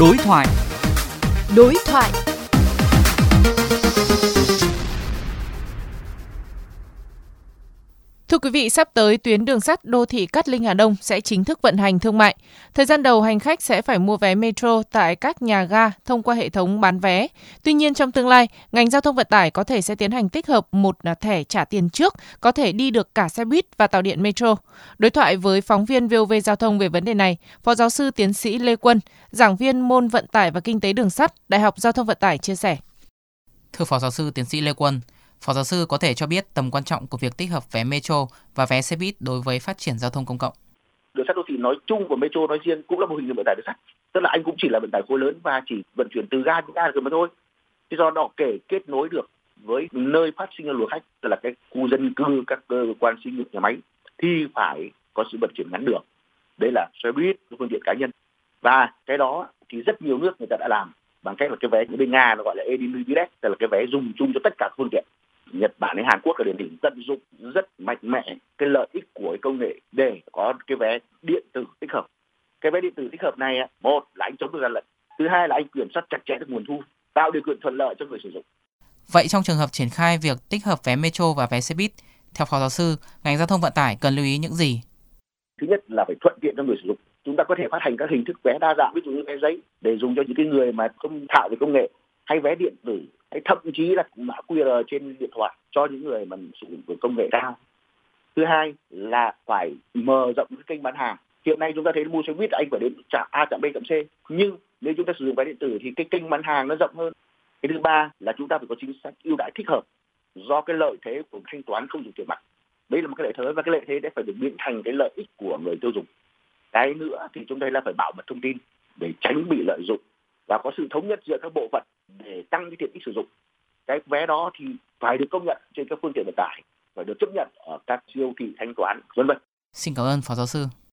Đối thoại. Thưa quý vị, sắp tới tuyến đường sắt đô thị Cát Linh Hà Đông sẽ chính thức vận hành thương mại. Thời gian đầu hành khách sẽ phải mua vé metro tại các nhà ga thông qua hệ thống bán vé. Tuy nhiên trong tương lai, ngành giao thông vận tải có thể sẽ tiến hành tích hợp một thẻ trả tiền trước, có thể đi được cả xe buýt và tàu điện metro. Đối thoại với phóng viên VOV Giao thông về vấn đề này, Phó giáo sư tiến sĩ Lê Quân, giảng viên môn vận tải và kinh tế đường sắt, Đại học Giao thông Vận tải chia sẻ. Thưa Phó giáo sư tiến sĩ Lê Quân, Phó giáo sư có thể cho biết tầm quan trọng của việc tích hợp vé metro và vé xe buýt đối với phát triển giao thông công cộng. Đường sắt đô thị nói chung và metro nói riêng cũng là một hình thức vận tải đường sắt. Tức là anh cũng chỉ là vận tải khối lớn và chỉ vận chuyển từ ga đến ga rồi mà thôi. Thế do đó kể kết nối được với nơi phát sinh luồng khách, tức là cái khu dân cư, các cơ quan sinh nghiệp, nhà máy thì phải có sự vận chuyển ngắn đường. Đấy là xe buýt, phương tiện cá nhân. Và cái đó thì rất nhiều nước người ta đã làm bằng cách là cái vé bên Nga nó gọi là EDMVD, tức là cái vé dùng chung cho tất cả phương tiện. Nhật Bản đến Hàn Quốc là điển hình, tận dụng rất mạnh mẽ cái lợi ích của cái công nghệ để có cái vé điện tử tích hợp. Cái vé điện tử tích hợp này, một là anh chống được gian lận, thứ hai là anh kiểm soát chặt chẽ được nguồn thu, tạo điều kiện thuận lợi cho người sử dụng. Vậy trong trường hợp triển khai việc tích hợp vé metro và vé xe buýt, theo Phó giáo sư, ngành giao thông vận tải cần lưu ý những gì? Thứ nhất là phải thuận tiện cho người sử dụng. Chúng ta có thể phát hành các hình thức vé đa dạng, ví dụ như vé giấy để dùng cho những cái người mà không thạo về công nghệ, hay vé điện tử, hay thậm chí là mã QR trên điện thoại cho những người mà sử dụng công nghệ cao. Thứ hai là phải mở rộng cái kênh bán hàng. Hiện nay chúng ta thấy mua xe buýt anh phải đến trạm A, trạm B, trạm C. Nhưng nếu chúng ta sử dụng vé điện tử thì cái kênh bán hàng nó rộng hơn. Cái thứ ba là chúng ta phải có chính sách ưu đãi thích hợp do cái lợi thế của thanh toán không dùng tiền mặt. Đấy là một cái lợi thế và cái lợi thế đấy phải được biến thành cái lợi ích của người tiêu dùng. Cái nữa thì chúng ta là phải bảo mật thông tin để tránh bị lợi dụng và có sự thống nhất giữa các bộ phận để tăng cái tiện ích sử dụng. Cái vé đó thì phải được công nhận trên các phương tiện vận tải, phải được chấp nhận ở các siêu thị thanh toán, vân vân. Xin cảm ơn Phó giáo sư.